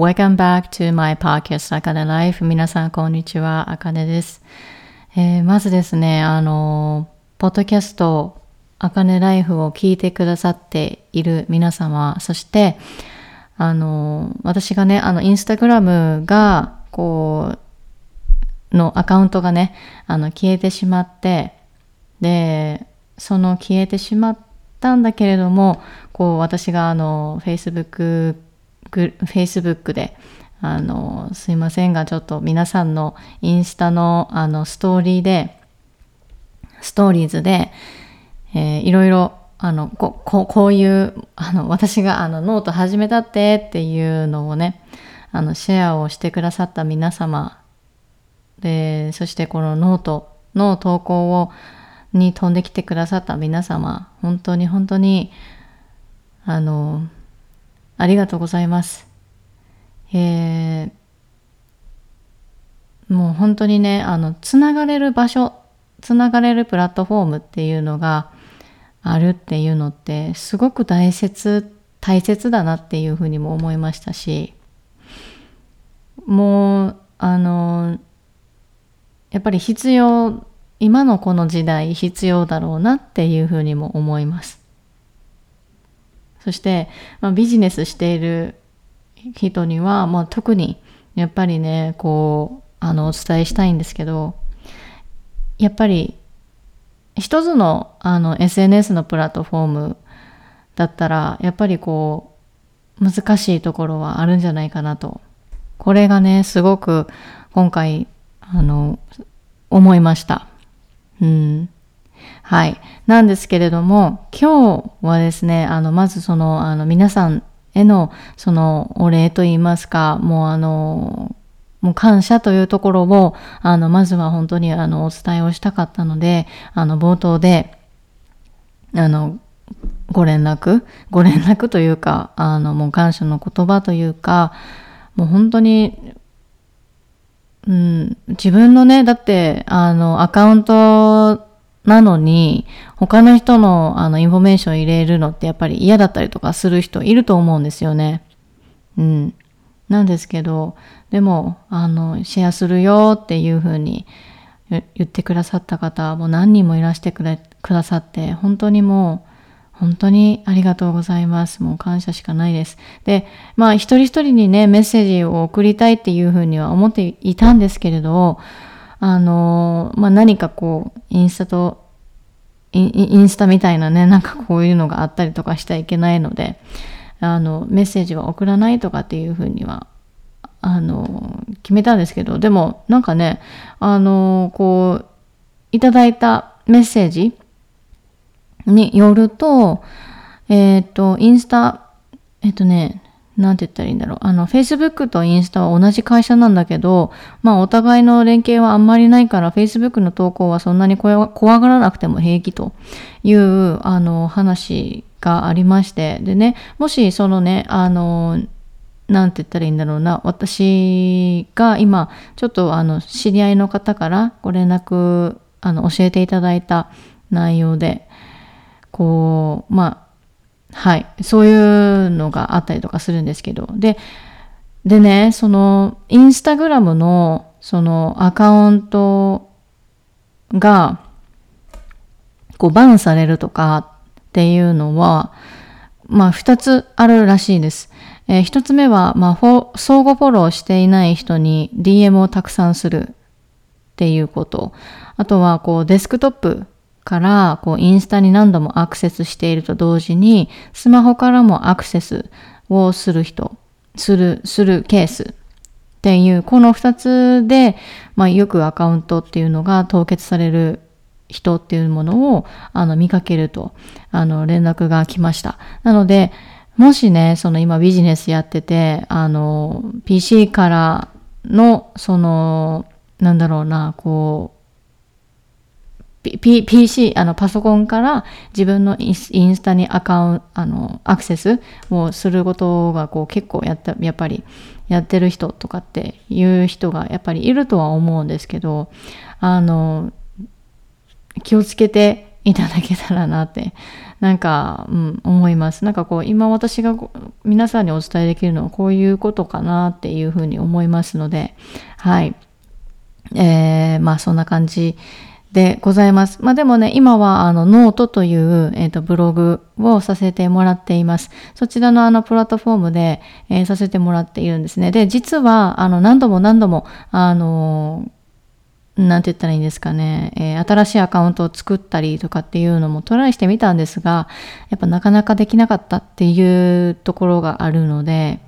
Welcome back to my podcast, Akane Life. 皆さん、こんにちは。Akane です。まずですね、ポッドキャスト、Akane Life を聞いてくださっている皆様、そして、私がね、Instagram が、のアカウントがね、消えてしまって、で、その消えてしまったんだけれども、私がFacebook で、すいませんが、ちょっと皆さんのインスタの、ストーリーズで、いろいろ、こういう、私がノート始めたっていうのをね、シェアをしてくださった皆様で、そしてこのノートの投稿に飛んできてくださった皆様、本当に本当に、ありがとうございます。もう本当にね、つながれる場所、つながれるプラットフォームっていうのがあるっていうのって、すごく大切だなっていうふうにも思いましたし、もう、やっぱり今のこの時代必要だろうなっていうふうにも思います。そして、ビジネスしている人には、特にやっぱりね、お伝えしたいんですけど、やっぱり一つの、SNS のプラットフォームだったら、やっぱり難しいところはあるんじゃないかなと。これがね、すごく今回、思いました。はい。なんですけれども、今日はですね、まず皆さんへの、お礼といいますか、もう感謝というところを、まずは本当に、お伝えをしたかったので、冒頭で、ご連絡というか、もう感謝の言葉というか、もう本当に、自分のね、だって、アカウント、なのに他の人のインフォメーション入れるのってやっぱり嫌だったりとかする人いると思うんですよね。なんですけど、でもシェアするよっていう風に言ってくださった方も何人もいらしてくださって、本当にありがとうございます。もう感謝しかないです。で、一人一人にねメッセージを送りたいっていう風には思っていたんですけれど。何かインスタみたいなね、なんかこういうのがあったりとかしちゃいけないので、メッセージは送らないとかっていうふうには、決めたんですけど、でもなんかね、いただいたメッセージによると、インスタ、なんて言ったらいいんだろう。Facebook とインスタは同じ会社なんだけど、お互いの連携はあんまりないから、Facebook の投稿はそんなに怖がらなくても平気という、話がありまして。でね、もしそのね、なんて言ったらいいんだろうな。私が今、ちょっと知り合いの方からご連絡、教えていただいた内容で、はい。そういうのがあったりとかするんですけど。でね、インスタグラムの、アカウントが、バンされるとかっていうのは、二つあるらしいです。一つ目は、相互フォローしていない人に DM をたくさんするっていうこと。あとは、デスクトップ。からインスタに何度もアクセスしていると同時にスマホからもアクセスをするケースっていうこの2つで、よくアカウントっていうのが凍結される人っていうものを見かけると連絡が来ました。なのでもしね今ビジネスやっててPC からのPC、パソコンから自分のインスタにアクセスをすることが結構やっぱりやってる人とかっていう人がやっぱりいるとは思うんですけど、気をつけていただけたらなってなんか、思います。なんかこう今私が皆さんにお伝えできるのはこういうことかなっていうふうに思いますので、はい。まあそんな感じでございます。まあでもね、今はノートという、ブログをさせてもらっています。そちらのプラットフォームで、させてもらっているんですね。で、実は何度もなんて言ったらいいんですかね、新しいアカウントを作ったりとかっていうのもトライしてみたんですが、やっぱなかなかできなかったっていうところがあるので、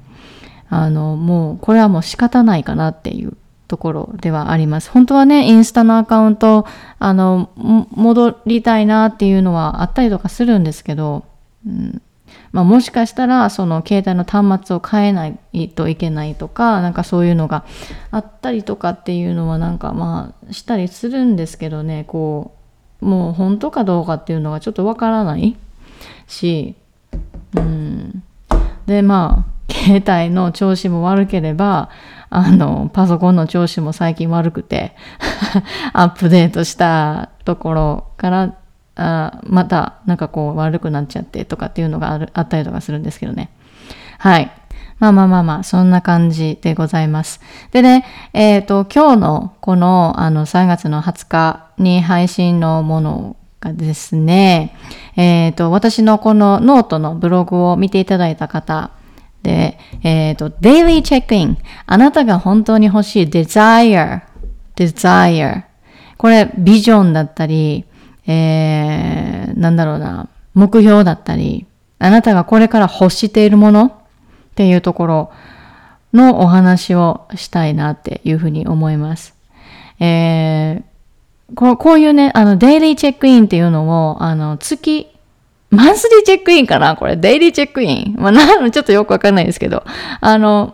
もうこれはもう仕方ないかなっていうところではあります。本当はね、インスタのアカウント戻りたいなっていうのはあったりとかするんですけど、まあ、もしかしたらその携帯の端末を変えないといけないとか、なんかそういうのがあったりとかっていうのはなんかまあしたりするんですけどね、こうもう本当かどうかっていうのがちょっとわからないし、でまあ携帯の調子も悪ければパソコンの調子も最近悪くてアップデートしたところからまたなんかこう悪くなっちゃってとかっていうのがあったりとかするんですけどね。はい。まあ、そんな感じでございます。でね、今日のこの3月の20日に配信のものがですね、私のこのノートのブログを見ていただいた方で、デイリーチェックイン。あなたが本当に欲しいDesire。これビジョンだったり、目標だったり、あなたがこれから欲しているものっていうところのお話をしたいなっていうふうに思います。こういうね、デイリーチェックインっていうのを、マンスリーチェックインかなこれ、デイリーチェックイン。まあ、ちょっとよくわかんないですけど、ま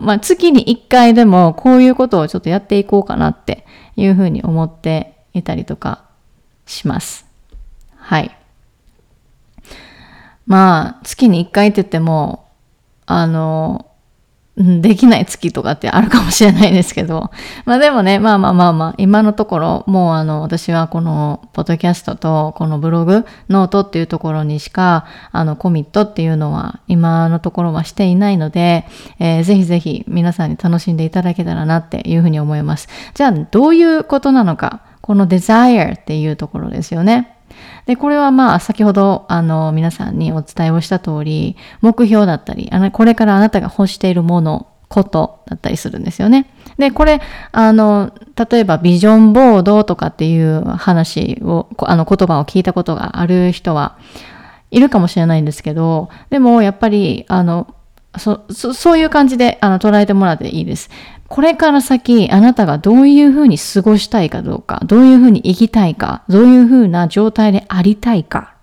あ、月に1回でもこういうことをちょっとやっていこうかなっていうふうに思っていたりとかします。はい。まあ、月に1回って言っても、できない月とかってあるかもしれないですけど、まあでもね、まあ、今のところ、もう私はこのポッドキャストとこのブログ、ノートっていうところにしか、コミットっていうのは今のところはしていないので、ぜひぜひ皆さんに楽しんでいただけたらなっていうふうに思います。じゃあ、どういうことなのか、この desire っていうところですよね。で、これはまあ先ほど皆さんにお伝えをした通り、目標だったり、これからあなたが欲しているもの、ことだったりするんですよね。で、これ例えばビジョンボードとかっていう話を言葉を聞いたことがある人はいるかもしれないんですけど、でもやっぱりそういう感じで捉えてもらっていいです。これから先、あなたがどういうふうに過ごしたいかどうか、どういうふうに生きたいか、どういうふうな状態でありたいか。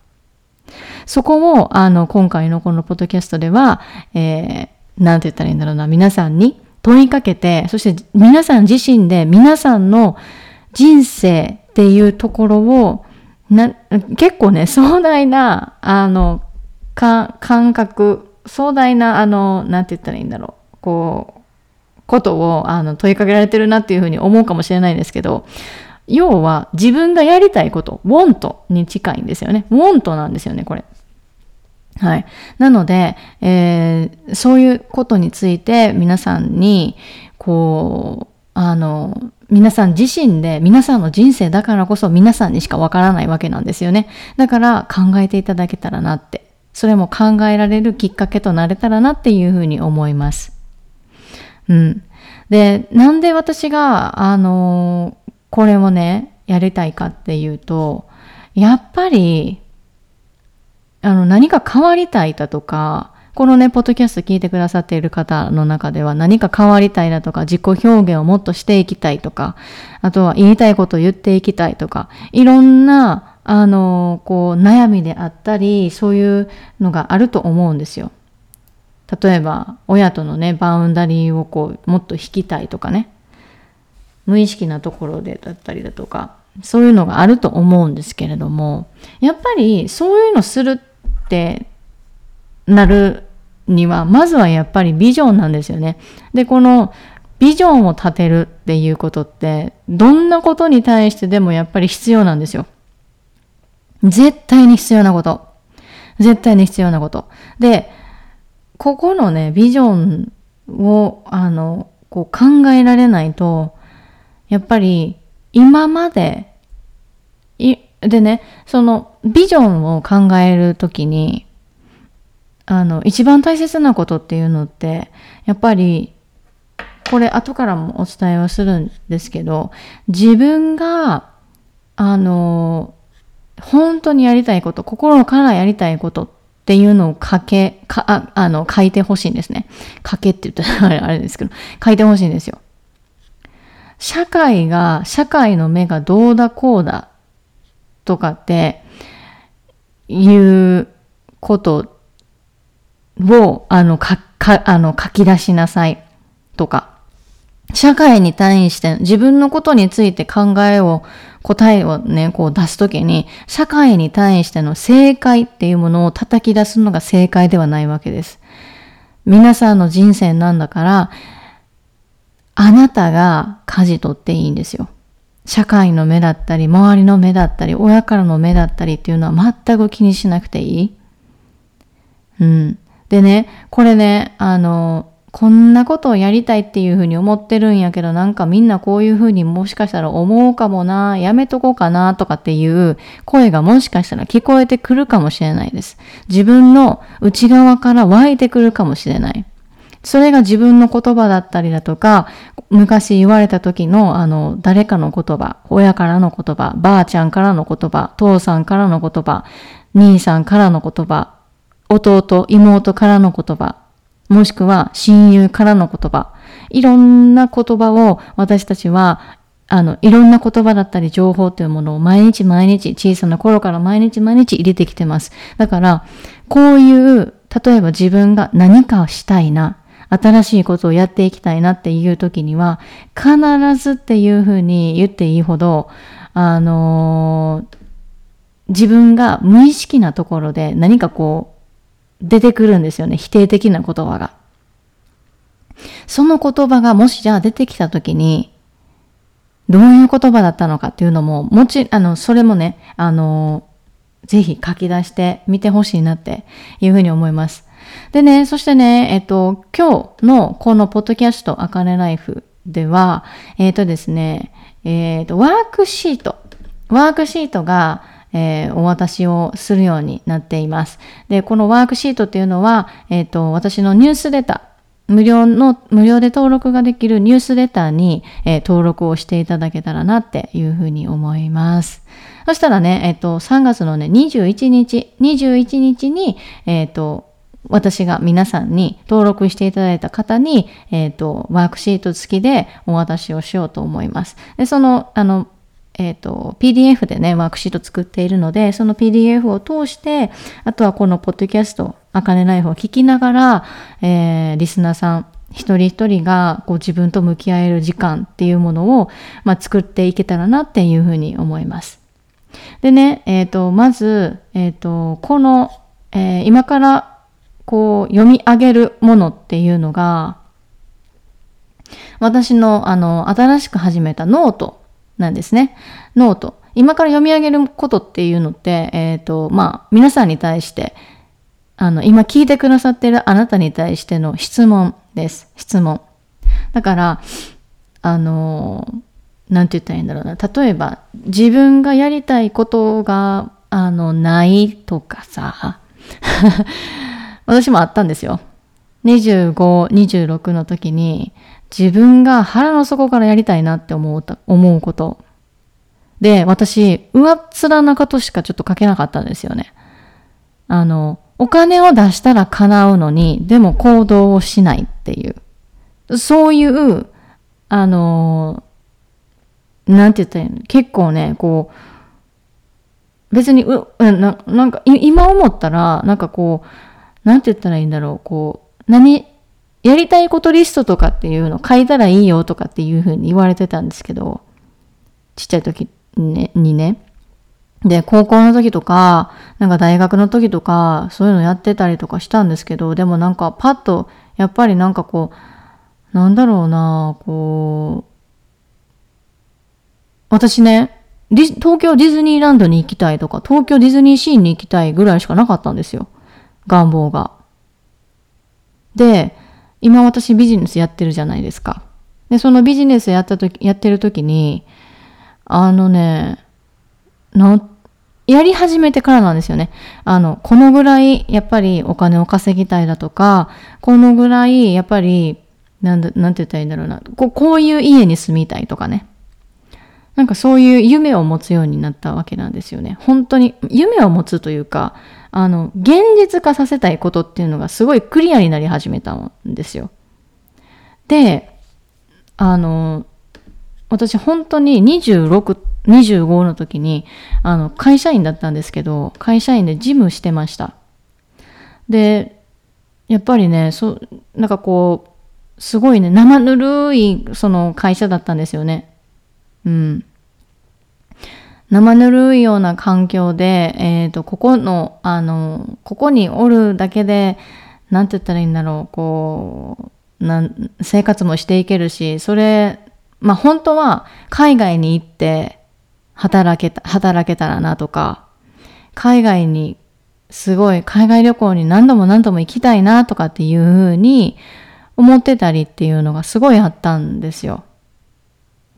そこを、今回のこのポッドキャストでは、なんて言ったらいいんだろうな、皆さんに問いかけて、そして皆さん自身で皆さんの人生っていうところを、結構ね、壮大な、感覚、壮大な、なんて言ったらいいんだろう、こう、ことを問いかけられてるなっていうふうに思うかもしれないんですけど、要は自分がやりたいこと、want に近いんですよね。want なんですよね、これ。はい。なので、そういうことについて皆さんに、こう、皆さん自身で、皆さんの人生だからこそ皆さんにしかわからないわけなんですよね。だから考えていただけたらなって、それも考えられるきっかけとなれたらなっていうふうに思います。で、なんで私が、これをね、やりたいかっていうと、やっぱり、何か変わりたいだとか、このね、ポッドキャスト聞いてくださっている方の中では、何か変わりたいだとか、自己表現をもっとしていきたいとか、あとは言いたいことを言っていきたいとか、いろんな、悩みであったり、そういうのがあると思うんですよ。例えば、親とのね、バウンダリーをこう、もっと引きたいとかね、無意識なところでだったりだとか、そういうのがあると思うんですけれども、やっぱりそういうのするってなるには、まずはやっぱりビジョンなんですよね。で、このビジョンを立てるっていうことって、どんなことに対してでもやっぱり必要なんですよ。絶対に必要なこと。絶対に必要なこと。で、ここのね、ビジョンを、こう考えられないと、やっぱり今まで、でね、そのビジョンを考えるときに、一番大切なことっていうのって、やっぱり、これ後からもお伝えはするんですけど、自分が、本当にやりたいこと、心からやりたいことっていうのを書いてほしいんですね。書けって言ったらあれですけど、書いてほしいんですよ。社会の目がどうだこうだとかっていうことを、書き出しなさいとか。社会に対して自分のことについて答えをね、こう出すときに、社会に対しての正解っていうものを叩き出すのが正解ではないわけです。皆さんの人生なんだから、あなたが舵取っていいんですよ。社会の目だったり、周りの目だったり、親からの目だったりっていうのは全く気にしなくていい。うん。でね、これね、こんなことをやりたいっていうふうに思ってるんやけど、なんかみんなこういうふうにもしかしたら思うかもな、やめとこうかなとかっていう声がもしかしたら聞こえてくるかもしれないです。自分の内側から湧いてくるかもしれない。それが自分の言葉だったりだとか、昔言われた時の誰かの言葉、親からの言葉、ばあちゃんからの言葉、父さんからの言葉、兄さんからの言葉、弟、妹からの言葉、もしくは親友からの言葉、いろんな言葉を私たちは、いろんな言葉だったり情報というものを毎日毎日、小さな頃から毎日毎日入れてきてます。だから、こういう、例えば自分が何かをしたいな、新しいことをやっていきたいなっていう時には、必ずっていうふうに言っていいほど、自分が無意識なところで何かこう、出てくるんですよね。否定的な言葉が。その言葉がもしじゃあ出てきたときに、どういう言葉だったのかっていうのも、それもね、ぜひ書き出してみてほしいなっていうふうに思います。でね、そしてね、今日のこのポッドキャスト、Akane Lifeでは、ですね、ワークシートが、お渡しをするようになっています。で、このワークシートっていうのは、私のニュースレター、無料で登録ができるニュースレターに、登録をしていただけたらなっていうふうに思います。そしたらね、3月のね、21日に、私が皆さんに登録していただいた方に、ワークシート付きでお渡しをしようと思います。で、その、PDF でね、ワークシート作っているので、その PDF を通して、あとはこのポッドキャスト、Akane Lifeを聞きながら、リスナーさん一人一人がこう自分と向き合える時間っていうものを、作っていけたらなっていうふうに思います。でね、まず、この、今からこう読み上げるものっていうのが、私の新しく始めたノート、なんですね。ノート。今から読み上げることっていうのって、皆さんに対して、今聞いてくださっているあなたに対しての質問です。質問。だから、なんて言ったらいいんだろうな。例えば、自分がやりたいことが、ないとかさ。私もあったんですよ。25、26の時に、自分が腹の底からやりたいなって思うこと。で、私、上っ面なことしかちょっと書けなかったんですよね。お金を出したら叶うのに、でも行動をしないっていう。そういう、なんて言ったらいいの？結構ね、こう、別に、なんか、今思ったら、なんかこう、なんて言ったらいいんだろう、こう、やりたいことリストとかっていうの書いたらいいよとかっていうふうに言われてたんですけど、ちっちゃい時にね。で、高校の時とか、なんか大学の時とか、そういうのやってたりとかしたんですけど、でもなんかパッと、やっぱりなんかこう、なんだろうな、こう、私ね、東京ディズニーランドに行きたいとか、東京ディズニーシーに行きたいぐらいしかなかったんですよ、願望が。で、今私ビジネスやってるじゃないですか。で、そのビジネスやってる時に、やり始めてからなんですよね。このぐらいやっぱりお金を稼ぎたいだとか、このぐらいやっぱりなんて言ったらいいんだろうな、こういう家に住みたいとかね。なんかそういう夢を持つようになったわけなんですよね。本当に夢を持つというか、現実化させたいことっていうのがすごいクリアになり始めたんですよ。で、私本当に26、25の時に、会社員だったんですけど、会社員で事務してました。で、やっぱりね、なんかこう、すごいね、生ぬるい、その会社だったんですよね。うん、生ぬるいような環境で、ここにおるだけで、なんて言ったらいいんだろう、生活もしていけるし、本当は海外に行って働けたらなとか、海外旅行に何度も何度も行きたいなとかっていう風に思ってたりっていうのがすごいあったんですよ。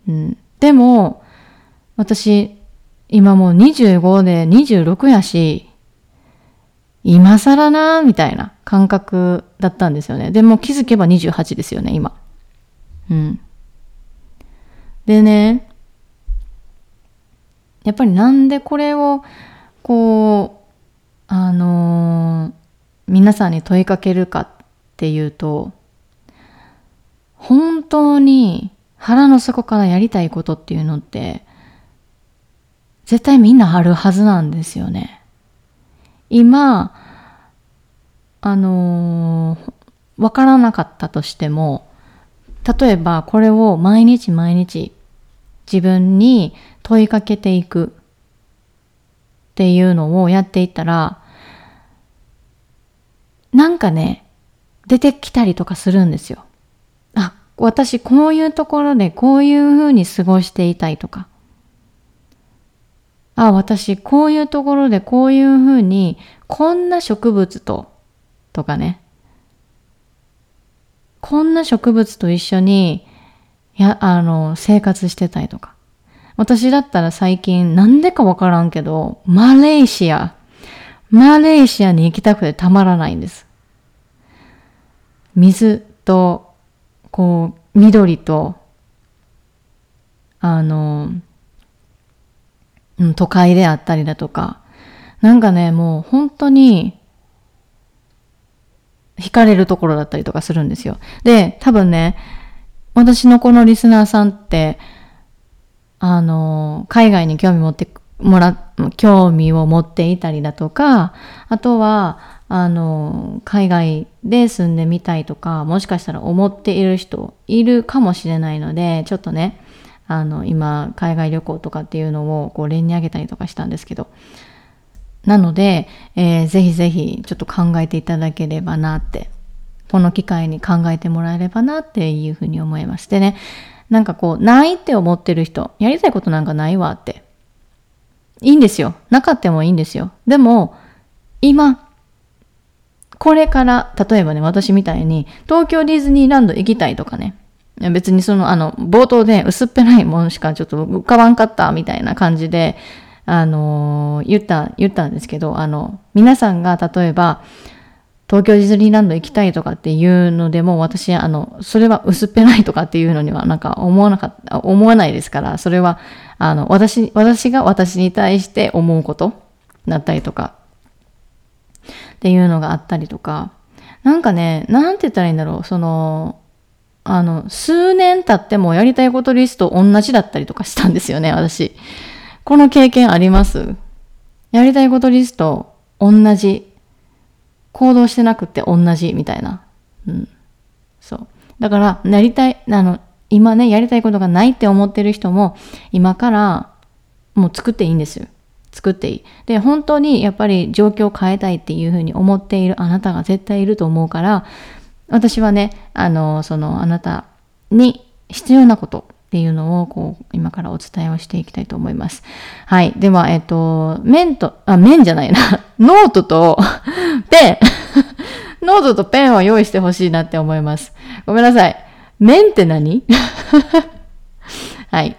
うん。でも私今もう25で26やし、今更なみたいな感覚だったんですよね。でも気づけば28ですよね今。うん。でね、やっぱりなんでこれを皆さんに問いかけるかっていうと、本当に腹の底からやりたいことっていうのって絶対みんなあるはずなんですよね。今わからなかったとしても、例えばこれを毎日毎日自分に問いかけていくっていうのをやっていったら、なんかね、出てきたりとかするんですよ。私こういうところでこういうふうに過ごしていたいとか、私こういうところでこういうふうにこんな植物とかね、こんな植物と一緒に生活してたいとか、私だったら最近なんでかわからんけどマレーシアに行きたくてたまらないんです。水と緑と、都会であったりだとか、なんかね、もう本当に惹かれるところだったりとかするんですよ。で、多分ね、私のこのリスナーさんって、海外に興味を持っていたりだとか、あとは、海外で住んでみたいとか、もしかしたら思っている人いるかもしれないので、ちょっとね、今、海外旅行とかっていうのを例に挙げたりとかしたんですけど、なので、ぜひぜひちょっと考えていただければなって、この機会に考えてもらえればなっていうふうに思います。でね、なんかないって思ってる人、やりたいことなんかないわって、いいんですよ。なかったもいいんですよ。でも、今、これから、例えばね、私みたいに、東京ディズニーランド行きたいとかね、別に冒頭で薄っぺらいものしかちょっと浮かばんかったみたいな感じで、言ったんですけど、皆さんが例えば、東京ディズニーランド行きたいとかっていうのでも、私、それは薄っぺらいとかっていうのにはなんか思わないですから、それは、私が私に対して思うことだったりとか、っていうのがあったりとか、なんかね、なんて言ったらいいんだろう、数年経ってもやりたいことリスト同じだったりとかしたんですよね、私。この経験あります?やりたいことリスト同じ。行動してなくて同じみたいな。うん。そう。だから、今ね、やりたいことがないって思ってる人も、今から、もう作っていいんですよ。作っていい。で、本当にやっぱり状況を変えたいっていうふうに思っているあなたが絶対いると思うから、私はね、あなたに必要なことっていうのをこう今からお伝えをしていきたいと思います。はい。では、ノートとペン、ノートとペンを用意してほしいなって思います。ごめんなさい。面って何？はい。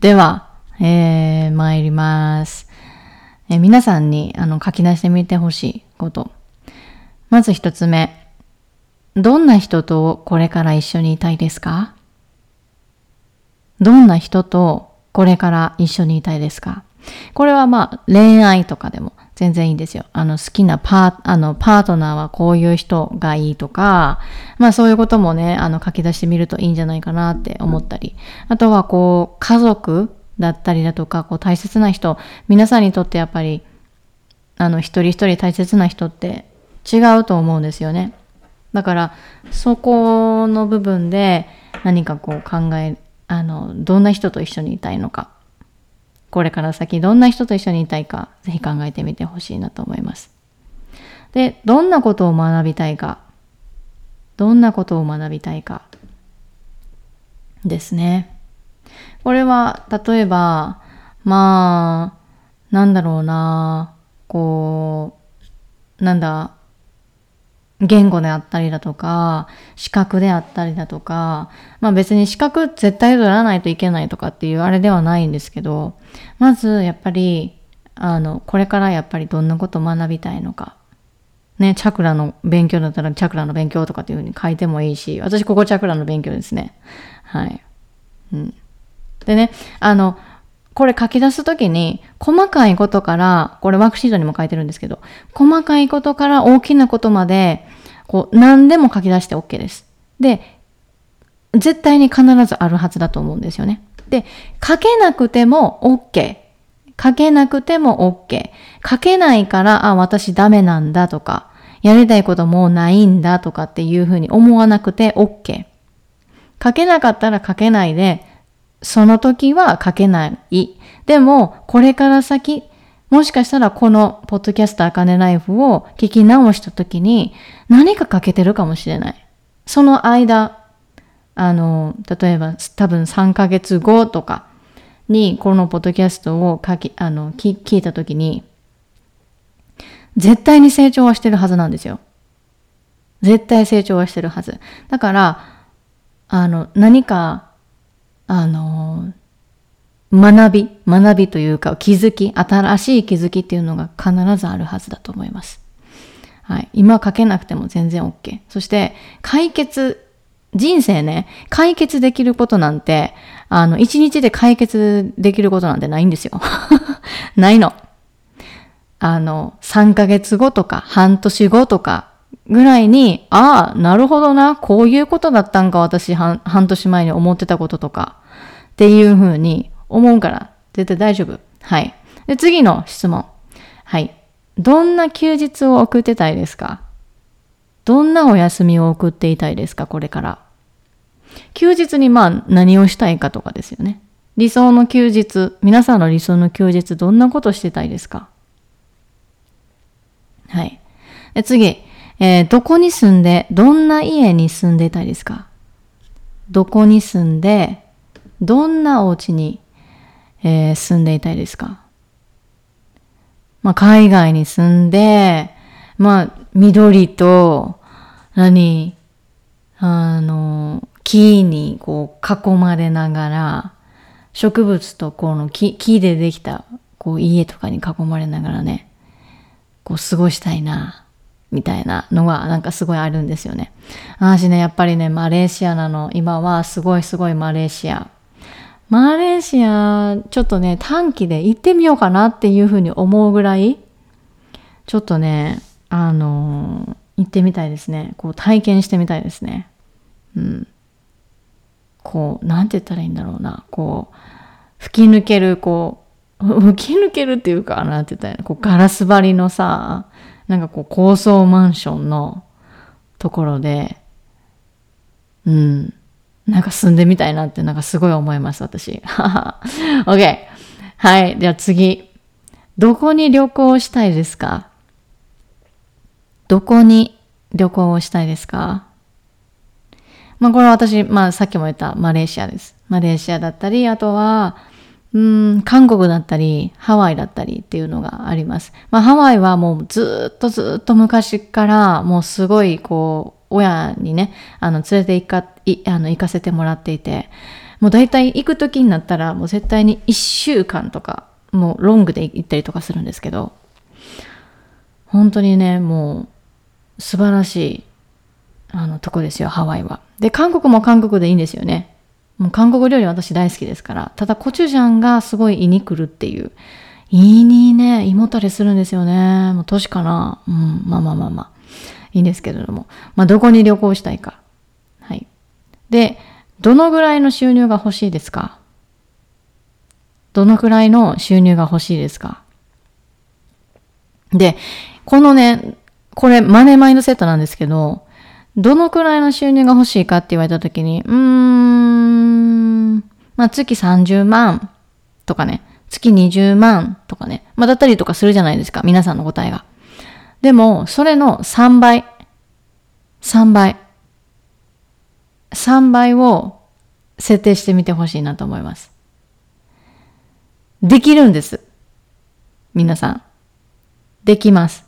では、参ります。皆さんに書き出してみてほしいこと。まず一つ目。どんな人とこれから一緒にいたいですか？どんな人とこれから一緒にいたいですか？これはまあ恋愛とかでも全然いいんですよ。好きなパートナーはこういう人がいいとか、まあそういうこともね、書き出してみるといいんじゃないかなって思ったり。あとはこう家族だったりだとか、こう大切な人、皆さんにとってやっぱり、一人一人大切な人って違うと思うんですよね。だからそこの部分で何かこう考える、どんな人と一緒にいたいのか、これから先どんな人と一緒にいたいか、ぜひ考えてみてほしいなと思います。で、どんなことを学びたいかですね。これは例えば、まあなんだろうな、こう言語であったりだとか、資格であったりだとか、まあ別に資格絶対取らないといけないとかっていうあれではないんですけど、まずやっぱり、これからやっぱりどんなことを学びたいのか。ね、チャクラの勉強だったらチャクラの勉強とかっていうふうに書いてもいいし、私ここチャクラの勉強ですね。はい。うん。でね、これ書き出すときに、細かいことから、これワークシートにも書いてるんですけど、細かいことから大きなことまで、こう、何でも書き出して OK です。で、絶対に必ずあるはずだと思うんですよね。で、書けなくても OK。書けなくても OK。書けないから、あ、私ダメなんだとか、やりたいこともうないんだとかっていうふうに思わなくて OK。書けなかったら書けないで、その時は書けない。でも、これから先、もしかしたらこのポッドキャストAkane Lifeを聞き直した時に、何か書けてるかもしれない。その間、例えば多分3ヶ月後とかに、このポッドキャストを聞いた時に、絶対に成長はしてるはずなんですよ。絶対成長はしてるはず。だから、何か、学びというか、気づき、新しい気づきっていうのが必ずあるはずだと思います。はい。今書けなくても全然 OK。そして、人生ね、解決できることなんて、一日で解決できることなんてないんですよ。ないの。3ヶ月後とか、半年後とか、ぐらいに、ああ、なるほどな、こういうことだったんか、私半年前に思ってたこととかっていう風に思うから絶対大丈夫。はい。で、次の質問。はい。どんな休日を送ってたいですか？どんなお休みを送っていたいですか？これから。休日にまあ何をしたいかとかですよね。理想の休日、皆さんの理想の休日、どんなことしてたいですか？はい。で、次。どんな家に住んでいたいですか？どこに住んで、どんなお家に、住んでいたいですか？まあ、海外に住んで、まあ、緑と、木にこう囲まれながら、植物とこの木でできたこう家とかに囲まれながらね、こう過ごしたいな。みたいなのがなんかすごいあるんですよね。私ね、やっぱりね、マレーシアなの。今はすごいマレーシアちょっとね、短期で行ってみようかなっていうふうに思うぐらい、ちょっとね、行ってみたいですね。こう体験してみたいですね。うん。こう、なんて言ったらいいんだろうな。こう、吹き抜けるっていうか、なんて言ったらいいの？こうガラス張りのさ、なんかこう高層マンションのところで、うん、なんか住んでみたいなってなんかすごい思います、私。OK。はい。じゃあ次。どこに旅行したいですか？まあこれは私、さっきも言ったマレーシアです。マレーシアだったり、あとは韓国だったりハワイだったりっていうのがあります。まあ、ハワイはもうずっと昔からもうすごいこう親にね連れて行かせてもらっていて、もう大体行く時になったらもう絶対に1週間とかもうロングで行ったりとかするんですけど、本当にねもう素晴らしいとこですよハワイは。で韓国も韓国でいいんですよね。もう韓国料理私大好きですから。ただコチュジャンがすごい胃に来るっていう。胃にね、胃もたれするんですよね。もう年かな。まあ。いいんですけれども。まあどこに旅行したいか。はい。で、どのぐらいの収入が欲しいですか？どのくらいの収入が欲しいですか？で、このね、これマネーマインドセットなんですけど、どのくらいの収入が欲しいかって言われたときに、まあ月30万とかね、月20万とかね、まあだったりとかするじゃないですか、皆さんの答えが。でも、それの3倍を設定してみてほしいなと思います。できるんです。皆さん。できます。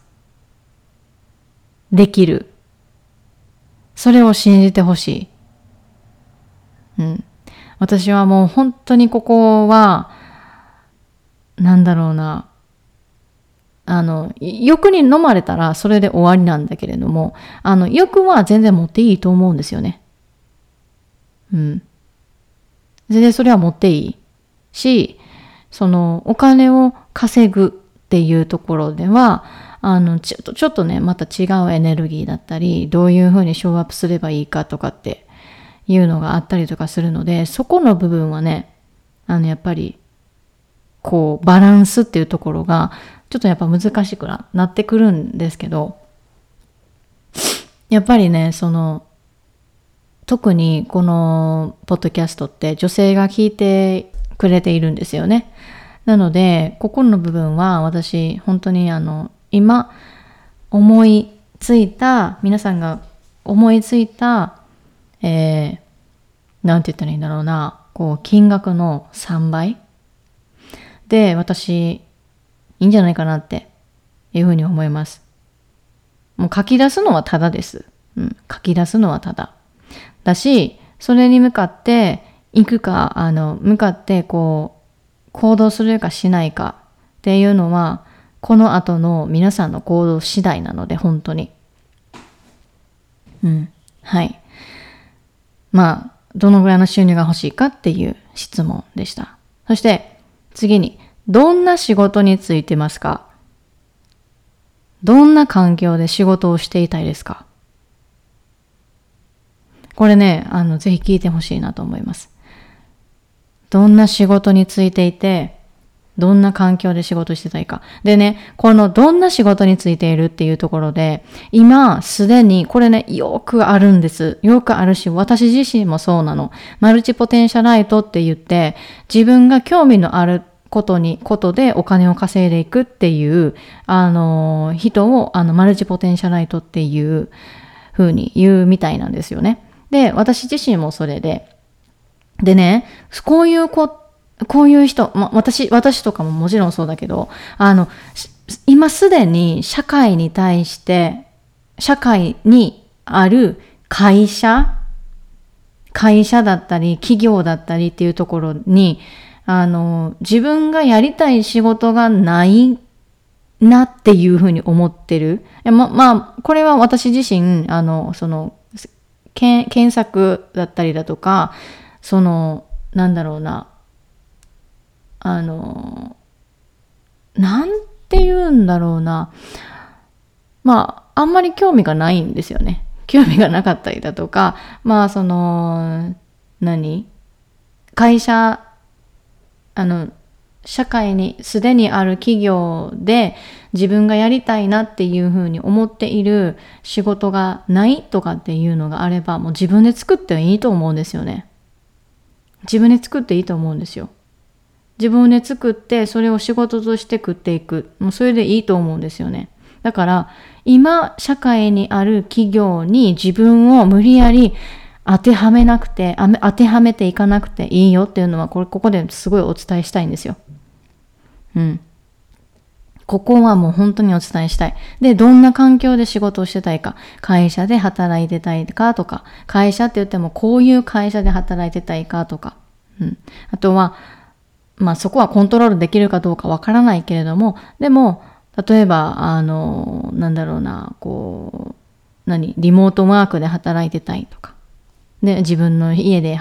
できる。それを信じてほしい。私はもう本当にここは、なんだろうな。欲に飲まれたらそれで終わりなんだけれども、欲は全然持っていいと思うんですよね。全然それは持っていいし、お金を稼ぐっていうところでは、ちょっとね、また違うエネルギーだったり、どういうふうにショーアップすればいいかとかっていうのがあったりとかするので、そこの部分はね、やっぱり、こう、バランスっていうところが、ちょっとやっぱ難しくなってくるんですけど、やっぱりね、特にこのポッドキャストって女性が聞いてくれているんですよね。なので、ここの部分は私、本当に今皆さんが思いついた、なんて言ったらいいんだろうな、こう金額の3倍で私いいんじゃないかなっていうふうに思います。もう書き出すのはただです。書き出すのはただだし、それに向かって行くか向かってこう行動するかしないかっていうのは。この後の皆さんの行動次第なので、本当に。はい。まあ、どのぐらいの収入が欲しいかっていう質問でした。そして、次に、どんな仕事についてますか？どんな環境で仕事をしていたいですか？これね、ぜひ聞いてほしいなと思います。どんな仕事についていて、どんな環境で仕事してたいか。でね、このどんな仕事についているっていうところで、今すでにこれね、よくあるんです。よくあるし、私自身もそうなの。マルチポテンシャライトって言って、自分が興味のあることでお金を稼いでいくっていう、人をマルチポテンシャライトっていう風に言うみたいなんですよね。で、私自身もそれで。でね、こういう人、まあ、私とかももちろんそうだけど、今すでに社会に対して、社会にある会社だったり、企業だったりっていうところに、自分がやりたい仕事がないなっていうふうに思ってる。まあ、これは私自身、検索だったりだとか、なんだろうな、なんて言うんだろうな。まあ、あんまり興味がないんですよね。興味がなかったりだとか、まあ、会社、社会にすでにある企業で自分がやりたいなっていうふうに思っている仕事がないとかっていうのがあれば、もう自分で作っていいと思うんですよね。自分で作っていいと思うんですよ。自分で作って、それを仕事として食っていく。もうそれでいいと思うんですよね。だから、今、社会にある企業に自分を無理やり当てはめていかなくていいよっていうのは、ここですごいお伝えしたいんですよ。うん。ここはもう本当にお伝えしたい。で、どんな環境で仕事をしてたいか、会社で働いてたいかとか、会社って言ってもこういう会社で働いてたいかとか、うん。あとは、まあそこはコントロールできるかどうかわからないけれども、でも、例えば、リモートワークで働いてたいとか、で、自分の家で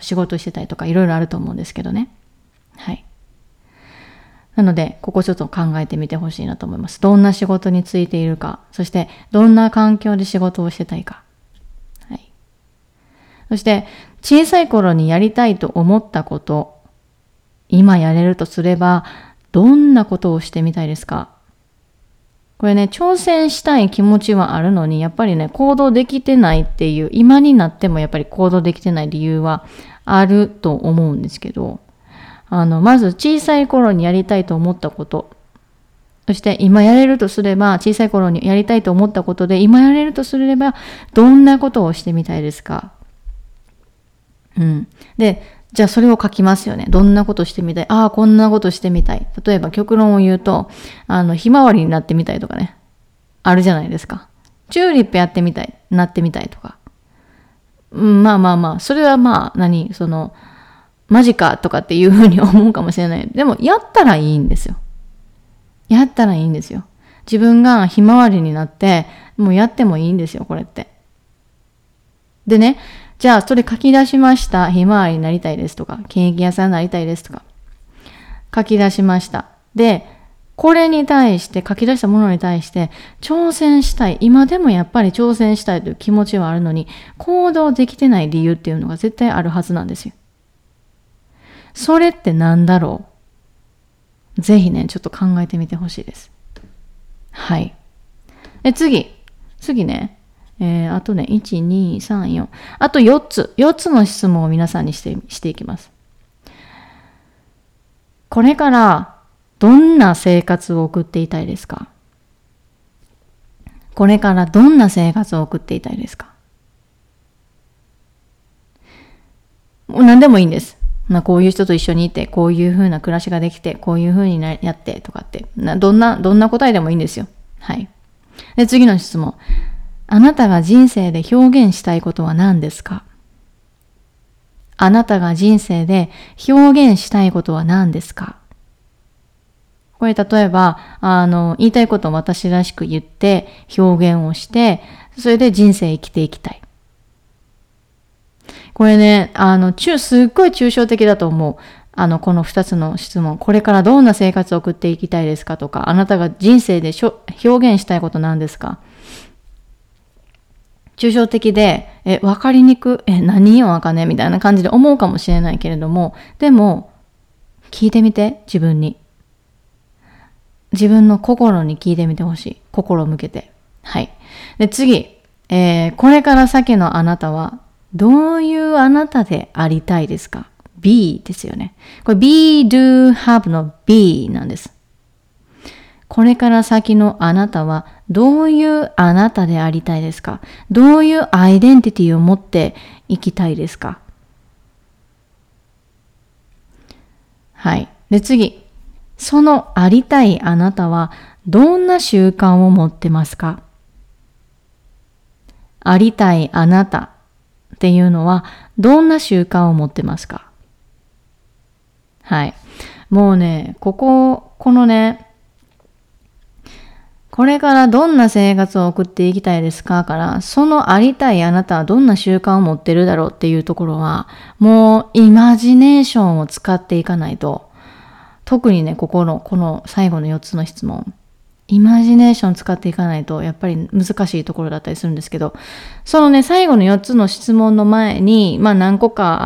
仕事してたりとか、いろいろあると思うんですけどね。はい。なので、ここちょっと考えてみてほしいなと思います。どんな仕事についているか、そして、どんな環境で仕事をしてたいか。はい。そして、小さい頃にやりたいと思ったこと、今やれるとすれば、どんなことをしてみたいですか？これね、挑戦したい気持ちはあるのに、やっぱりね、行動できてないっていう、今になってもやっぱり行動できてない理由はあると思うんですけど、まず小さい頃にやりたいと思ったこと、そして今やれるとすれば、小さい頃にやりたいと思ったことで、今やれるとすれば、どんなことをしてみたいですか？うん。で、じゃあそれを書きますよね。どんなことしてみたい？ああ、こんなことしてみたい。例えば極論を言うと、ひまわりになってみたいとかね。あるじゃないですか。チューリップやってみたい。なってみたいとか。うん、まあ。それはまあ、マジかとかっていうふうに思うかもしれない。でも、やったらいいんですよ。自分がひまわりになって、もうやってもいいんですよ、これって。でね、じゃあそれ書き出しました。ひまわりになりたいですとか、ケーキ屋さんになりたいですとか、書き出しました。で、これに対して、書き出したものに対して、挑戦したい。今でもやっぱり挑戦したいという気持ちはあるのに、行動できてない理由っていうのが絶対あるはずなんですよ。それってなんだろう？ぜひね、ちょっと考えてみてほしいです。はい。次ね。あとね、1、2、3、4。あと4つの質問を皆さんにしていきます。これからどんな生活を送っていたいですか？もう何でもいいんです。こういう人と一緒にいて、こういう風な暮らしができて、こういう風にやってとかって、どんな答えでもいいんですよ。はい。で、次の質問。あなたが人生で表現したいことは何ですか？これ例えば、言いたいことを私らしく言って表現をして、それで人生生きていきたい。これね、すっごい抽象的だと思う。この2つの質問。これからどんな生活を送っていきたいですかとか、あなたが人生で表現したいこと何ですか？抽象的で、わかりにくい、何よ、Akaneみたいな感じで思うかもしれないけれども、でも、聞いてみて、自分に。自分の心に聞いてみてほしい。心を向けて。はい。で、次、これから先のあなたは、どういうあなたでありたいですか？ be ですよね。これ be, do, have の be なんです。これから先のあなたはどういうあなたでありたいですか？どういうアイデンティティを持っていきたいですか？はい。で、次。そのありたいあなたはどんな習慣を持ってますか？ありたいあなたっていうのはどんな習慣を持ってますか？はい。もうね、これからどんな生活を送っていきたいですかから、そのありたいあなたはどんな習慣を持ってるだろうっていうところは、もうイマジネーションを使っていかないと、特にね、この最後の4つの質問、イマジネーション使っていかないと、やっぱり難しいところだったりするんですけど、そのね、最後の4つの質問の前に、何個か、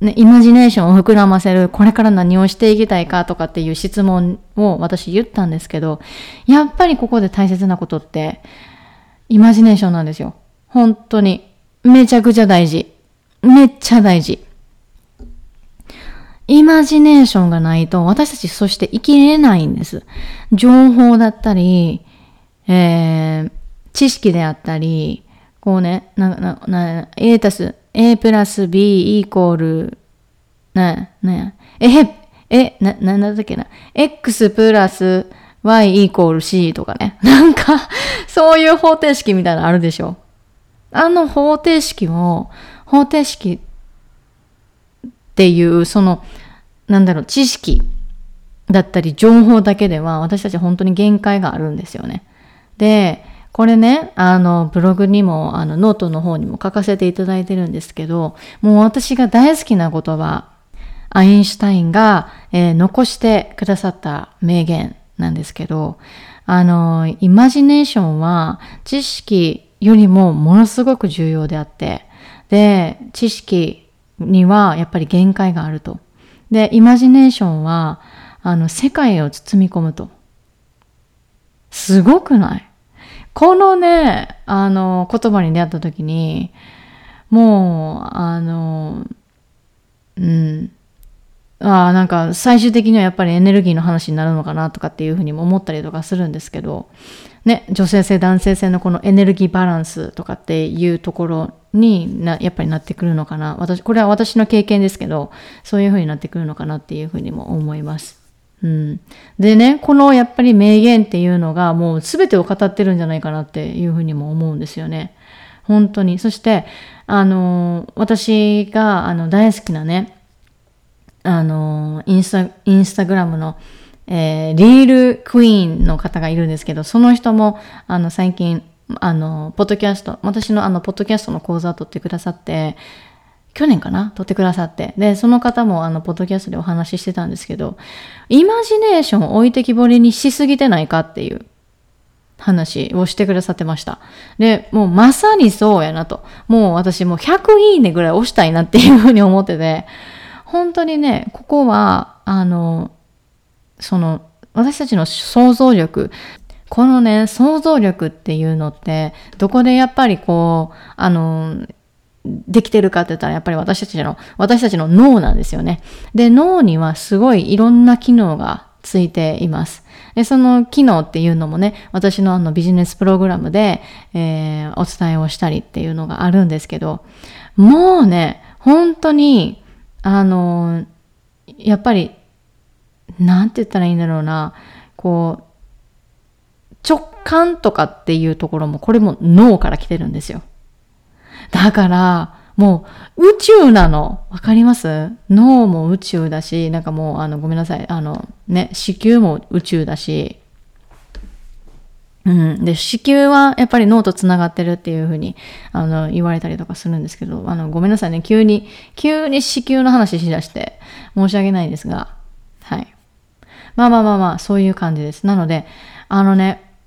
イマジネーションを膨らませる、これから何をしていきたいかとかっていう質問を私言ったんですけど、やっぱりここで大切なことって、イマジネーションなんですよ。本当に。めちゃくちゃ大事。めっちゃ大事。イマジネーションがないと、私たちそして生きれないんです。情報だったり、知識であったり、こうね、A たす A プラス B イコール、X プラス Y イコール C とかね。なんか、そういう方程式みたいなのあるでしょ。あの方程式っていう、その、知識だったり情報だけでは私たち本当に限界があるんですよね。で、これね、ブログにも、ノートの方にも書かせていただいてるんですけど、もう私が大好きな言葉、アインシュタインが、残してくださった名言なんですけど、イマジネーションは知識よりもものすごく重要であって、で、知識にはやっぱり限界があると。で、イマジネーションは、世界を包み込むと。すごくない？このね、言葉に出会った時に、もう、最終的にはやっぱりエネルギーの話になるのかなとかっていうふうにも思ったりとかするんですけど、ね、女性性、男性性のこのエネルギーバランスとかっていうところにやっぱりなってくるのかな。これは私の経験ですけど、そういうふうになってくるのかなっていうふうにも思います。うん、でね、このやっぱり名言っていうのがもう全てを語ってるんじゃないかなっていうふうにも思うんですよね。本当に。そして、私が大好きなね、インスタグラムの、リールクイーンの方がいるんですけど、その人も最近ポッドキャスト、私のポッドキャストの講座を取ってくださって、去年かな？撮ってくださって。で、その方もポッドキャストでお話ししてたんですけど、イマジネーションを置いてきぼりにしすぎてないかっていう話をしてくださってました。で、もうまさにそうやなと。もう私もう100いいねぐらい押したいなっていうふうに思ってて、本当にね、ここは、私たちの想像力、このね、想像力っていうのって、どこでやっぱりこう、できてるかって言ったらやっぱり私たちの脳なんですよね。で、脳にはすごいいろんな機能がついています。で、その機能っていうのもね、私のビジネスプログラムで、お伝えをしたりっていうのがあるんですけど、もうね、本当に、やっぱり、なんて言ったらいいんだろうな、こう、直感とかっていうところも、これも脳から来てるんですよ。だから、もう宇宙なの。わかります？脳も宇宙だし、なんかもう、ごめんなさい。子宮も宇宙だし。うん。で、子宮はやっぱり脳とつながってるっていうふうに、言われたりとかするんですけど、ごめんなさいね。急に子宮の話しだして、申し訳ないですが、はい。まあ、そういう感じです。なので、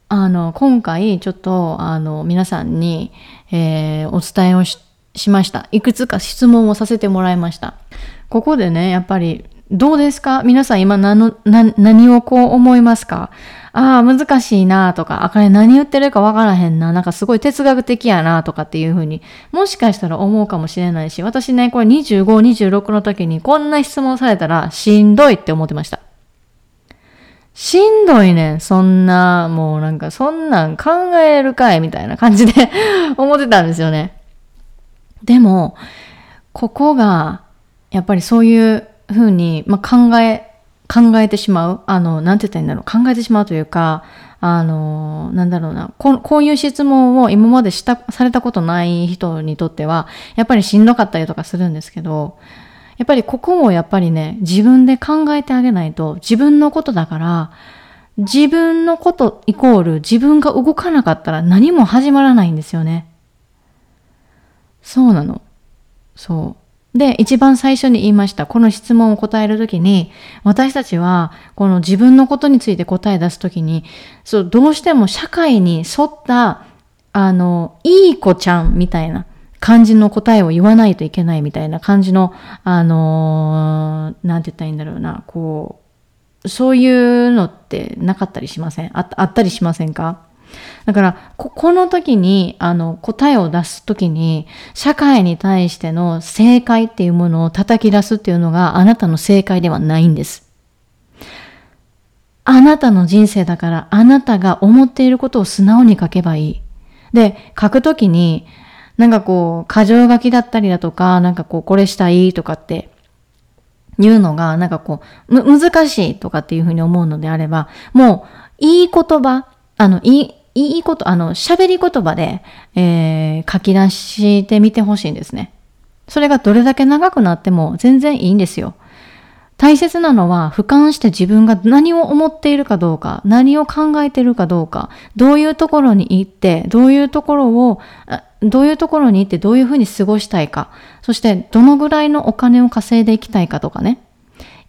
今回ちょっと皆さんに、お伝えをしました。いくつか質問をさせてもらいました。ここでね、やっぱりどうですか？皆さん今何をこう思いますか？ああ、難しいなとか、あかね何言ってるかわからへんな、なんかすごい哲学的やなとかっていう風に、もしかしたら思うかもしれないし、私ね、これ25、26の時にこんな質問されたらしんどいって思ってました。しんどいねん。そんな、もうなんかそんなん考えるかいみたいな感じで思ってたんですよね。でも、ここが、やっぱりそういうふうに、考えてしまう。なんて言ったらいいんだろう。考えてしまうというか、こういう質問を今までされたことない人にとっては、やっぱりしんどかったりとかするんですけど、やっぱりここもやっぱりね、自分で考えてあげないと、自分のことだから、自分のことイコール自分が動かなかったら何も始まらないんですよね。そうなの。そう。で、一番最初に言いました。この質問を答えるときに、私たちは、この自分のことについて答え出すときに、そう、どうしても社会に沿った、いい子ちゃんみたいな、感じの答えを言わないといけないみたいな感じの、なんて言ったらいいんだろうな、こう、そういうのってなかったりしません？あったりしませんか？だから、この時に、答えを出す時に、社会に対しての正解っていうものを叩き出すっていうのがあなたの正解ではないんです。あなたの人生だから、あなたが思っていることを素直に書けばいい。で、書く時に、なんかこう、箇条書きだったりだとか、なんかこう、これしたいとかっていうのが、なんかこう、難しいとかっていうふうに思うのであれば、もう、いい言葉、喋り言葉で、書き出してみてほしいんですね。それがどれだけ長くなっても全然いいんですよ。大切なのは俯瞰して自分が何を思っているかどうか、何を考えているかどうか、どういうところに行って、どういうところに行ってどういうふうに過ごしたいか、そしてどのぐらいのお金を稼いでいきたいかとかね。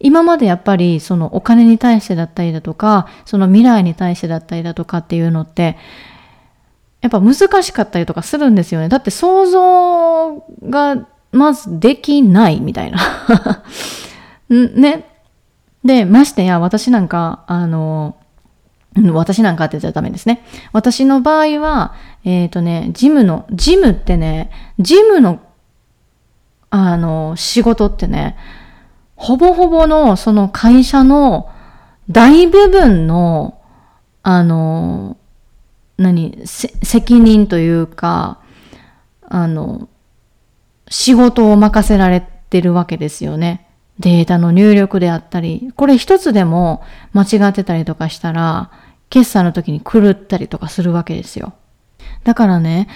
今までやっぱりそのお金に対してだったりだとか、その未来に対してだったりだとかっていうのって、やっぱ難しかったりとかするんですよね。だって想像がまずできないみたいな。ね。で、ましてや私なんかって言っちゃダメですね。私の場合は、ジムってね、ジムの、仕事ってね、ほぼほぼのその会社の大部分の、責任というか、仕事を任せられてるわけですよね。データの入力であったり、これ一つでも間違ってたりとかしたら、決算の時に狂ったりとかするわけですよ。だからね、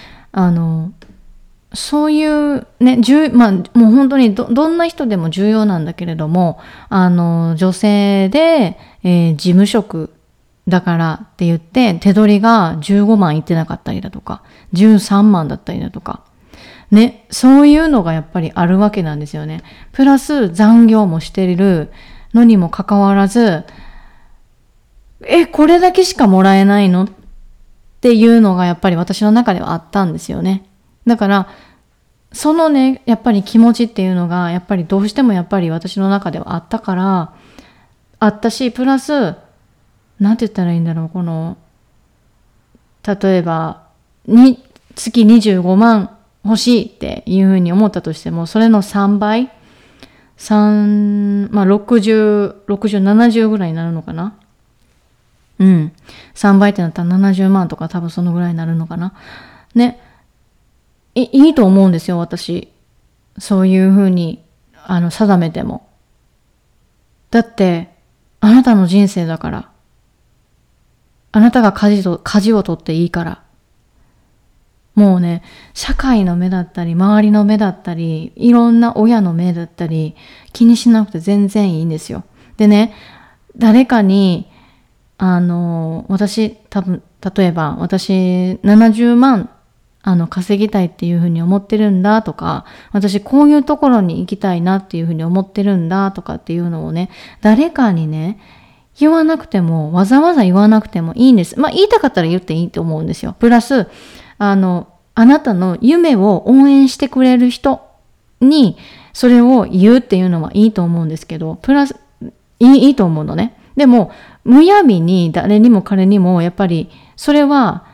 そういうね、もう本当にどんな人でも重要なんだけれども、女性で、事務職だからって言って、手取りが15万いってなかったりだとか、13万だったりだとか、ね、そういうのがやっぱりあるわけなんですよね。プラス残業もしているのにもかかわらず、これだけしかもらえないのっていうのがやっぱり私の中ではあったんですよね。だから、そのね、やっぱり気持ちっていうのが、やっぱりどうしてもやっぱり私の中ではあったし、プラス、なんて言ったらいいんだろう、例えば、月25万、欲しいっていうふうに思ったとしても、それの3倍、60、70ぐらいになるのかな。うん。3倍ってなったら70万とか多分そのぐらいになるのかな。ね。いいと思うんですよ、私。そういうふうに、定めても。だって、あなたの人生だから。あなたが舵を取っていいから。もうね、社会の目だったり、周りの目だったり、いろんな親の目だったり、気にしなくて全然いいんですよ。でね、誰かに、例えば、私、70万、稼ぎたいっていうふうに思ってるんだとか、私、こういうところに行きたいなっていうふうに思ってるんだとかっていうのをね、誰かにね、わざわざ言わなくてもいいんです。言いたかったら言っていいと思うんですよ。プラス、あなたの夢を応援してくれる人にそれを言うっていうのはいいと思うんですけど、プラス、いいと思うのね。でも、むやみに誰にも彼にもやっぱりそれは、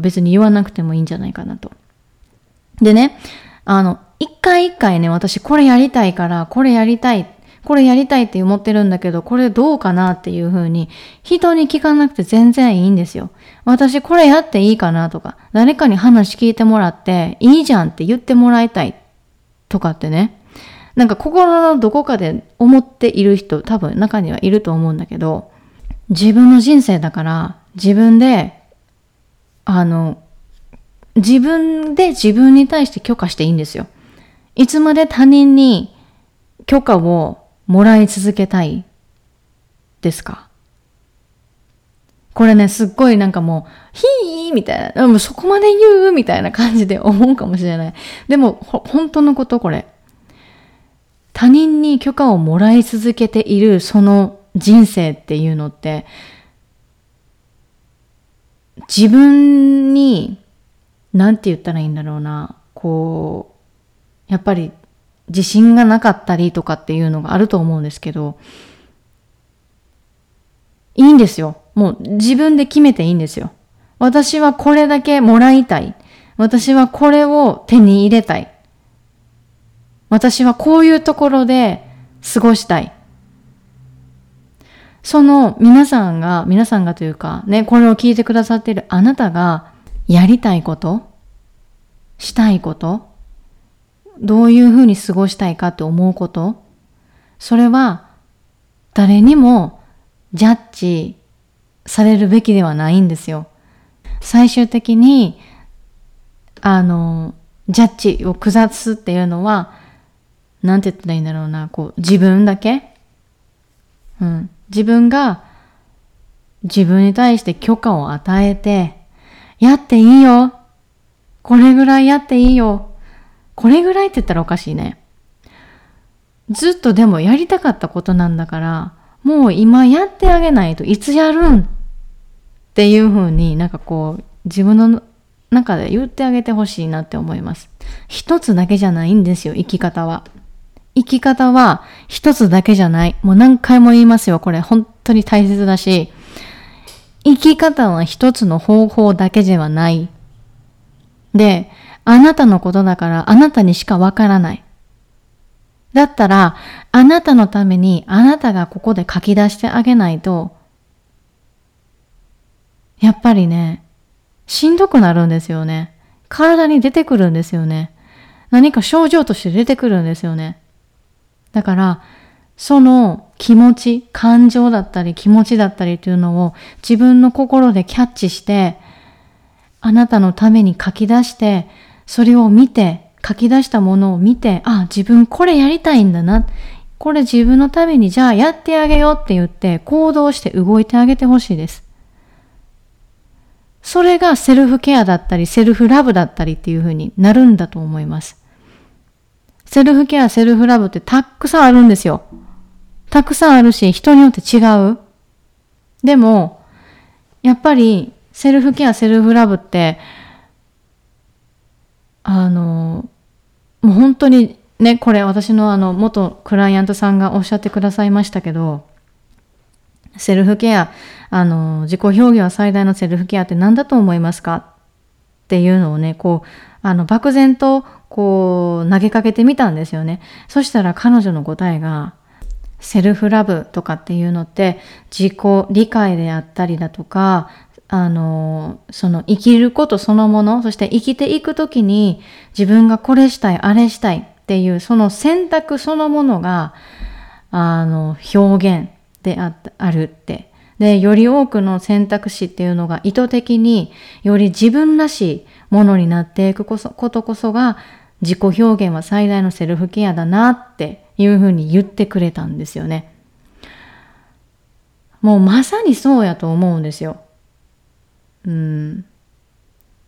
別に言わなくてもいいんじゃないかなと。でね、一回一回ね、私これやりたいって思ってるんだけど、これどうかなっていう風に、人に聞かなくて全然いいんですよ。私これやっていいかなとか、誰かに話聞いてもらって、いいじゃんって言ってもらいたいとかってね、なんか心のどこかで思っている人、多分中にはいると思うんだけど、自分の人生だから、自分で自分に対して許可していいんですよ。いつまで他人に許可をもらい続けたいですか？これね、すっごいなんかもう、ヒーみたいな、もうそこまで言うみたいな感じで思うかもしれない。でも、本当のことこれ。他人に許可をもらい続けているその人生っていうのって、自分に、なんて言ったらいいんだろうな、やっぱり、自信がなかったりとかっていうのがあると思うんですけど、いいんですよ。もう自分で決めていいんですよ。私はこれだけもらいたい。私はこれを手に入れたい。私はこういうところで過ごしたい。その皆さんがというかね、これを聞いてくださっているあなたがやりたいこと、したいこと、どういうふうに過ごしたいかって思うこと、それは誰にもジャッジされるべきではないんですよ。最終的にジャッジを下すっていうのは、なんて言ったらいいんだろうな、こう自分だけ、自分が自分に対して許可を与えて、やっていいよ、これぐらいやっていいよ、これぐらいって言ったらおかしいね。ずっとでもやりたかったことなんだから、もう今やってあげないといつやるんっていう風になんかこう自分の中で言ってあげてほしいなって思います。一つだけじゃないんですよ、生き方は。生き方は一つだけじゃない。もう何回も言いますよ、これ本当に大切だし。生き方は一つの方法だけではない。で、あなたのことだからあなたにしかわからない。だったら、あなたのためにあなたがここで書き出してあげないと、やっぱりね、しんどくなるんですよね。体に出てくるんですよね。何か症状として出てくるんですよね。だから、その気持ち、感情だったり気持ちだったりっていうのを自分の心でキャッチして、あなたのために書き出して、それを見て、書き出したものを見て、あ、自分これやりたいんだな。これ自分のためにじゃあやってあげようって言って行動して動いてあげてほしいです。それがセルフケアだったりセルフラブだったりっていう風になるんだと思います。セルフケア、セルフラブってたくさんあるんですよ。たくさんあるし、人によって違う。でも、やっぱりセルフケア、セルフラブってもう本当にね、これ私の元クライアントさんがおっしゃってくださいましたけど、セルフケア、自己表現は最大のセルフケアって何だと思いますかっていうのをね、こう、漠然とこう投げかけてみたんですよね。そしたら彼女の答えが、セルフラブとかっていうのって自己理解であったりだとか、その生きることそのもの、そして生きていくときに自分がこれしたい、あれしたいっていうその選択そのものが、表現であるって。で、より多くの選択肢っていうのが意図的により自分らしいものになっていくことこそが自己表現は最大のセルフケアだなっていうふうに言ってくれたんですよね。もうまさにそうやと思うんですよ。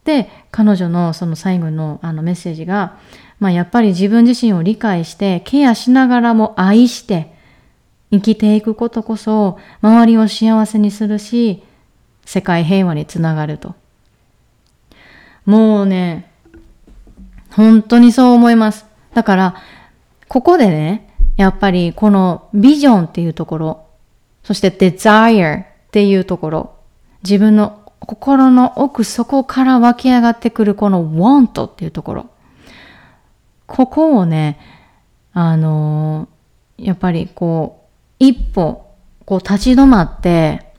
で、彼女のその最後のメッセージが、やっぱり自分自身を理解してケアしながらも愛して生きていくことこそ周りを幸せにするし、世界平和につながると。もうね、本当にそう思います。だからここでね、やっぱりこのビジョンっていうところ、そして Desire っていうところ、自分の心の奥底から湧き上がってくるこの want っていうところ、ここをね、やっぱりこう一歩こう立ち止まって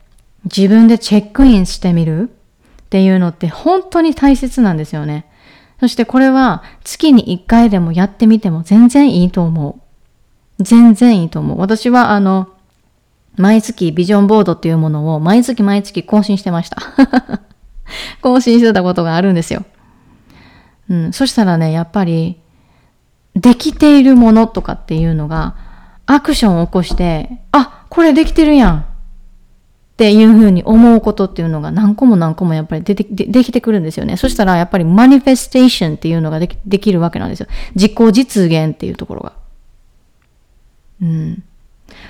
自分でチェックインしてみるっていうのって本当に大切なんですよね。そしてこれは月に1回でもやってみても全然いいと思う。全然いいと思う。私は毎月ビジョンボードっていうものを毎月更新してました更新してたことがあるんですよ、そしたらね、やっぱりできているものとかっていうのがアクションを起こして、あ、これできてるやんっていうふうに思うことっていうのが何個もやっぱりできてくるんですよね。そしたらやっぱりマニフェステーションっていうのができるわけなんですよ。自己実現っていうところが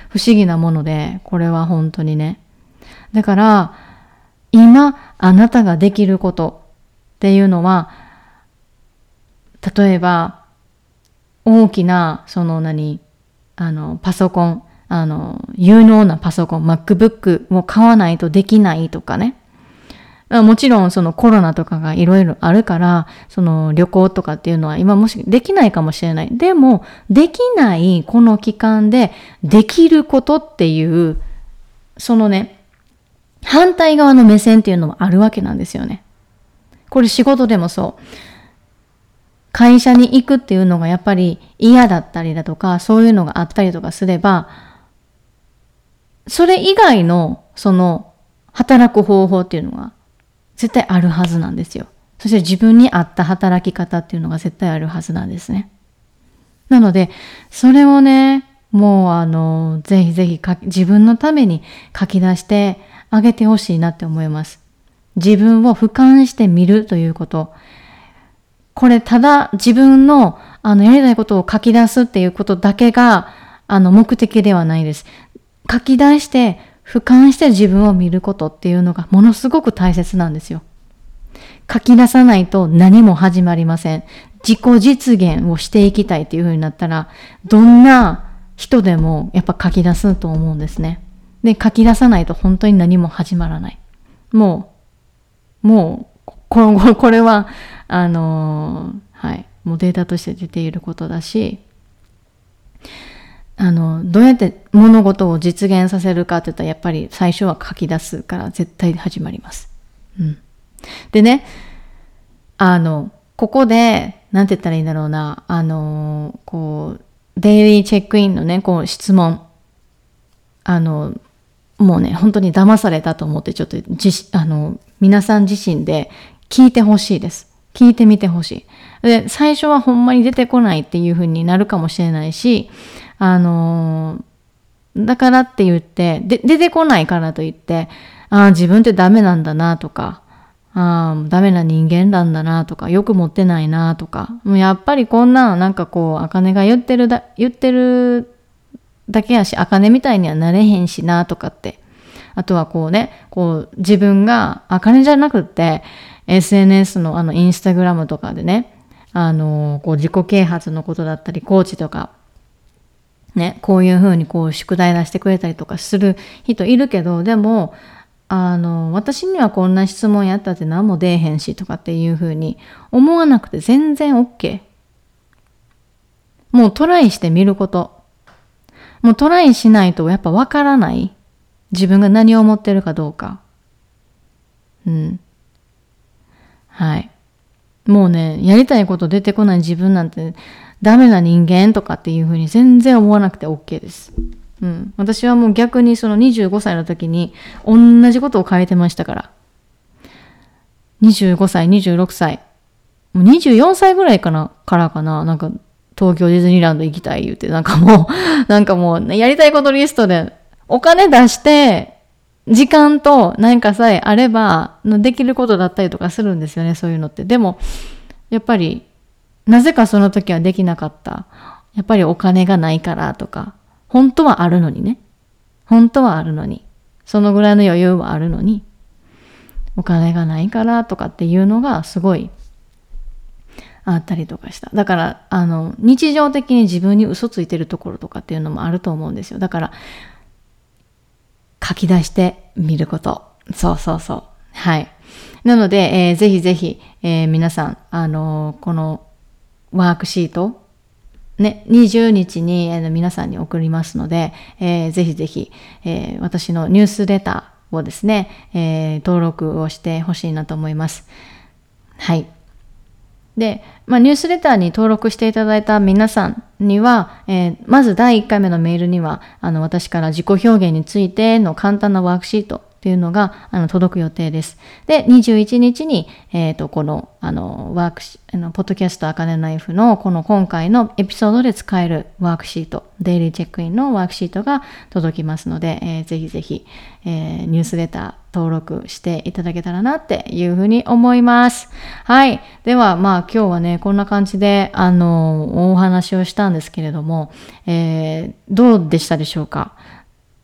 不思議なもので、これは本当にね。だから今あなたができることっていうのは、例えば大きなパソコン、有能なパソコン MacBook を買わないとできないとかね。もちろんそのコロナとかがいろいろあるから、その旅行とかっていうのは今もしできないかもしれない。でもできないこの期間でできることっていうそのね、反対側の目線っていうのもあるわけなんですよね。これ仕事でもそう。会社に行くっていうのがやっぱり嫌だったりだとか、そういうのがあったりとかすれば、それ以外のその働く方法っていうのが絶対あるはずなんですよ。そして自分に合った働き方っていうのが絶対あるはずなんですね。なのでそれをね、もうぜひぜひ自分のために書き出してあげてほしいなって思います。自分を俯瞰してみるということ。これただ自分のやりたいことを書き出すっていうことだけが目的ではないです。書き出して俯瞰して自分を見ることっていうのがものすごく大切なんですよ。書き出さないと何も始まりません。自己実現をしていきたいっていう風になったら、どんな人でもやっぱ書き出すと思うんですね。で、書き出さないと本当に何も始まらない。もう、これは、はい、もうデータとして出ていることだし、どうやって物事を実現させるかって言ったら、やっぱり最初は書き出すから絶対始まります。うん。でね、ここで、なんて言ったらいいんだろうな、デイリーチェックインのね、質問。もうね、本当に騙されたと思って、ちょっと、皆さん自身で聞いてほしいです。聞いてみてほしい。で、最初はほんまに出てこないっていう風になるかもしれないし、だからって言って、出てこないからと言って、自分ってダメなんだなとか、ダメな人間なんだなとか、よく持ってないなとか、もうやっぱりこんな、茜が言ってるだけやし、茜みたいにはなれへんしなとかって。あとは自分が茜じゃなくって、SNS のInstagram とかでね、自己啓発のことだったり、コーチとか、ね、こういうふうに宿題出してくれたりとかする人いるけど、でも、私にはこんな質問やったって何も出えへんしとかっていう風に思わなくて全然 OK。もうトライしてみること。もうトライしないとやっぱわからない。自分が何を思ってるかどうか。うん。はい。もうね、やりたいこと出てこない自分なんてダメな人間とかっていう風に全然思わなくて OK です。うん、私はもう逆にその25歳の時に同じことを変えてましたから。25歳、26歳。もう24歳ぐらいからかな。東京ディズニーランド行きたい言うて、もう、やりたいことリストでお金出して、時間と何かさえあれば、できることだったりとかするんですよね、そういうのって。でも、やっぱり、なぜかその時はできなかった。やっぱりお金がないからとか。本当はあるのにね。本当はあるのに。そのぐらいの余裕はあるのに。お金がないからとかっていうのがすごいあったりとかした。だから、日常的に自分に嘘ついてるところとかっていうのもあると思うんですよ。だから、書き出してみること。そう。はい。なので、ぜひぜひ、皆さん、このワークシート、ね、20日に皆さんに送りますので、ぜひぜひ、私のニュースレターをですね、登録をしてほしいなと思います。はい。で、ニュースレターに登録していただいた皆さんには、まず第1回目のメールには、私から自己表現についての簡単なワークシートというのが届く予定です。で、21日に、この、ワークシート、ポッドキャストAkane Lifeの今回のエピソードで使えるワークシート、デイリーチェックインのワークシートが届きますので、ぜひぜひ、ニュースレター登録していただけたらなっていうふうに思います。はい。では、今日はね、こんな感じで、お話をしたんですけれども、どうでしたでしょうか？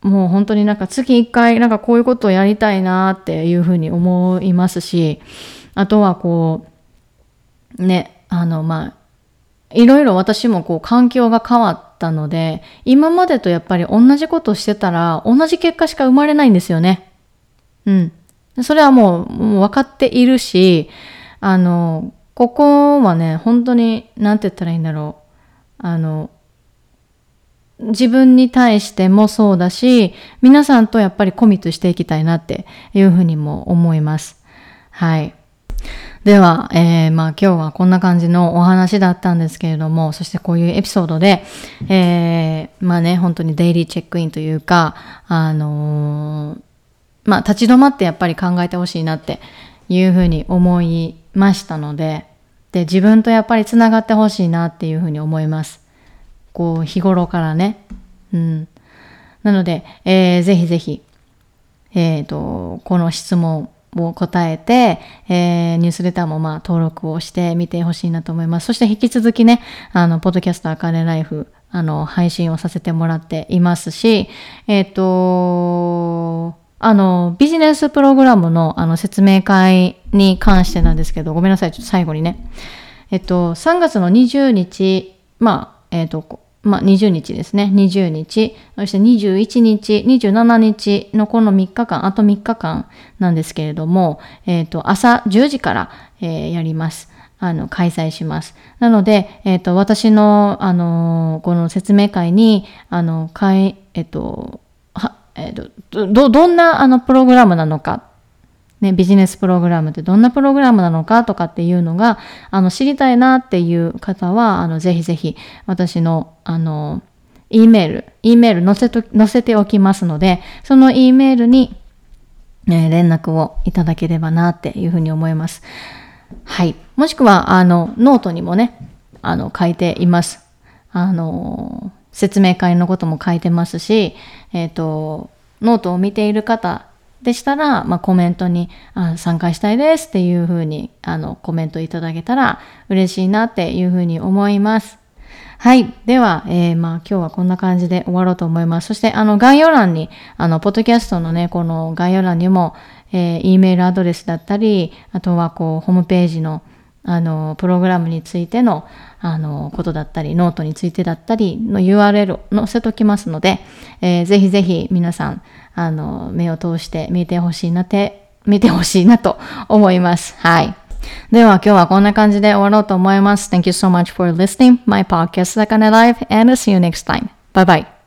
もう本当に月1回こういうことをやりたいなっていうふうに思いますし、あとはね、いろいろ私も環境が変わったので、今までとやっぱり同じことしてたら同じ結果しか生まれないんですよね。うん。それはもう分かっているし、ここはね、本当になんて言ったらいいんだろう。自分に対してもそうだし、皆さんとやっぱりコミットしていきたいなっていうふうにも思います。はい。では、今日はこんな感じのお話だったんですけれども、そしてこういうエピソードで、本当にデイリーチェックインというか、立ち止まってやっぱり考えてほしいなっていうふうに思いましたので、で、自分とやっぱりつながってほしいなっていうふうに思います。こう、日頃からね。うん。なので、ぜひ、この質問を答えて、ニュースレターも登録をしてみてほしいなと思います。そして引き続きね、ポッドキャストAkane Life、配信をさせてもらっていますし、ビジネスプログラムの説明会に関してなんですけど、ごめんなさい、ちょっと最後にね。3月の20日、20日ですね。20日、そして21日、27日のこの3日間、あと3日間なんですけれども、朝10時から、やります。開催します。なので、私の、この説明会に、どんなプログラムなのか、ね、ビジネスプログラムってどんなプログラムなのかとかっていうのが知りたいなっていう方はぜひ私のEメール載せておきますので、そのEメールに、連絡をいただければなっていうふうに思います。はい。もしくはノートにもね書いています。説明会のことも書いてますし、ノートを見ている方でしたら、コメントに参加したいですっていうふうにコメントいただけたら嬉しいなっていうふうに思います。はい。では、今日はこんな感じで終わろうと思います。そして、概要欄に、ポッドキャストのね、この概要欄にも、Eメールアドレスだったり、あとはこう、ホームページのプログラムについての、ことだったり、ノートについてだったりの URL を載せときますので、ぜひ皆さん、目を通して見てほしいなと思います。はい。では今日はこんな感じで終わろうと思います。Thank you so much for listening my podcast Akane Life and see you next time. Bye bye.